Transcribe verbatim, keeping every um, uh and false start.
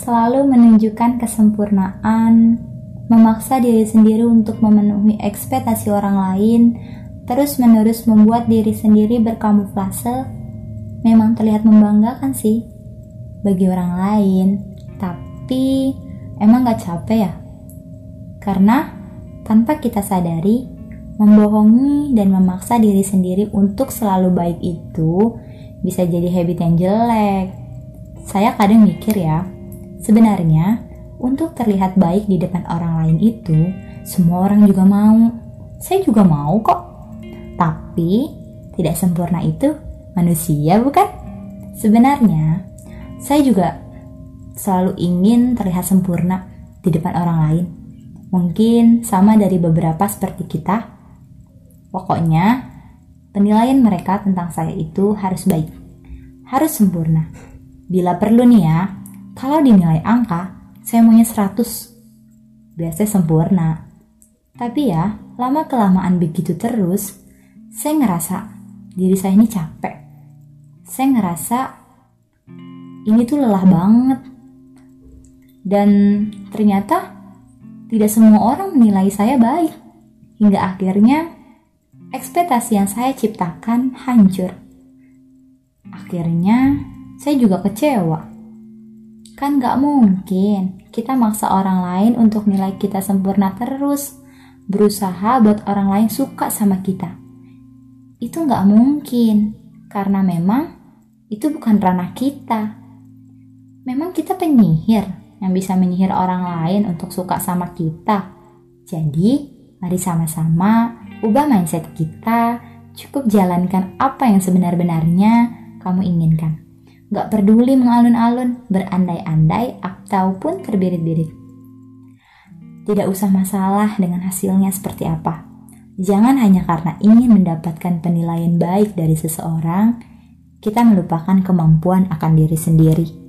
selalu menunjukkan kesempurnaan, memaksa diri sendiri untuk memenuhi ekspektasi orang lain, terus-menerus membuat diri sendiri berkamuflase, memang terlihat membanggakan sih bagi orang lain, tapi emang gak capek ya? Karena tanpa kita sadari, membohongi dan memaksa diri sendiri untuk selalu baik itu bisa jadi habit yang jelek. Saya kadang mikir ya, sebenarnya untuk terlihat baik di depan orang lain itu semua orang juga mau. Saya juga mau kok. Tapi, tidak sempurna itu manusia, bukan? Sebenarnya, saya juga selalu ingin terlihat sempurna di depan orang lain. Mungkin sama dari beberapa seperti kita. Pokoknya, penilaian mereka tentang saya itu harus baik, harus sempurna. Bila perlu nih ya, kalau dinilai angka, saya maunya seratus. Biasanya sempurna. Tapi ya, lama-kelamaan begitu terus, saya ngerasa diri saya ini capek. Saya ngerasa ini tuh lelah banget. Dan ternyata tidak semua orang menilai saya baik. Hingga akhirnya ekspektasi yang saya ciptakan hancur. Akhirnya saya juga kecewa. Kan gak mungkin kita maksa orang lain untuk nilai kita sempurna terus. Berusaha buat orang lain suka sama kita. Itu gak mungkin, karena memang itu bukan ranah kita. Memang kita penyihir yang bisa menyihir orang lain untuk suka sama kita. Jadi, mari sama-sama ubah mindset kita, cukup jalankan apa yang sebenar-benarnya kamu inginkan. Gak peduli mengalun-alun, berandai-andai, ataupun terbirit-birit. Tidak usah masalah dengan hasilnya seperti apa. Jangan hanya karena ingin mendapatkan penilaian baik dari seseorang, kita melupakan kemampuan akan diri sendiri.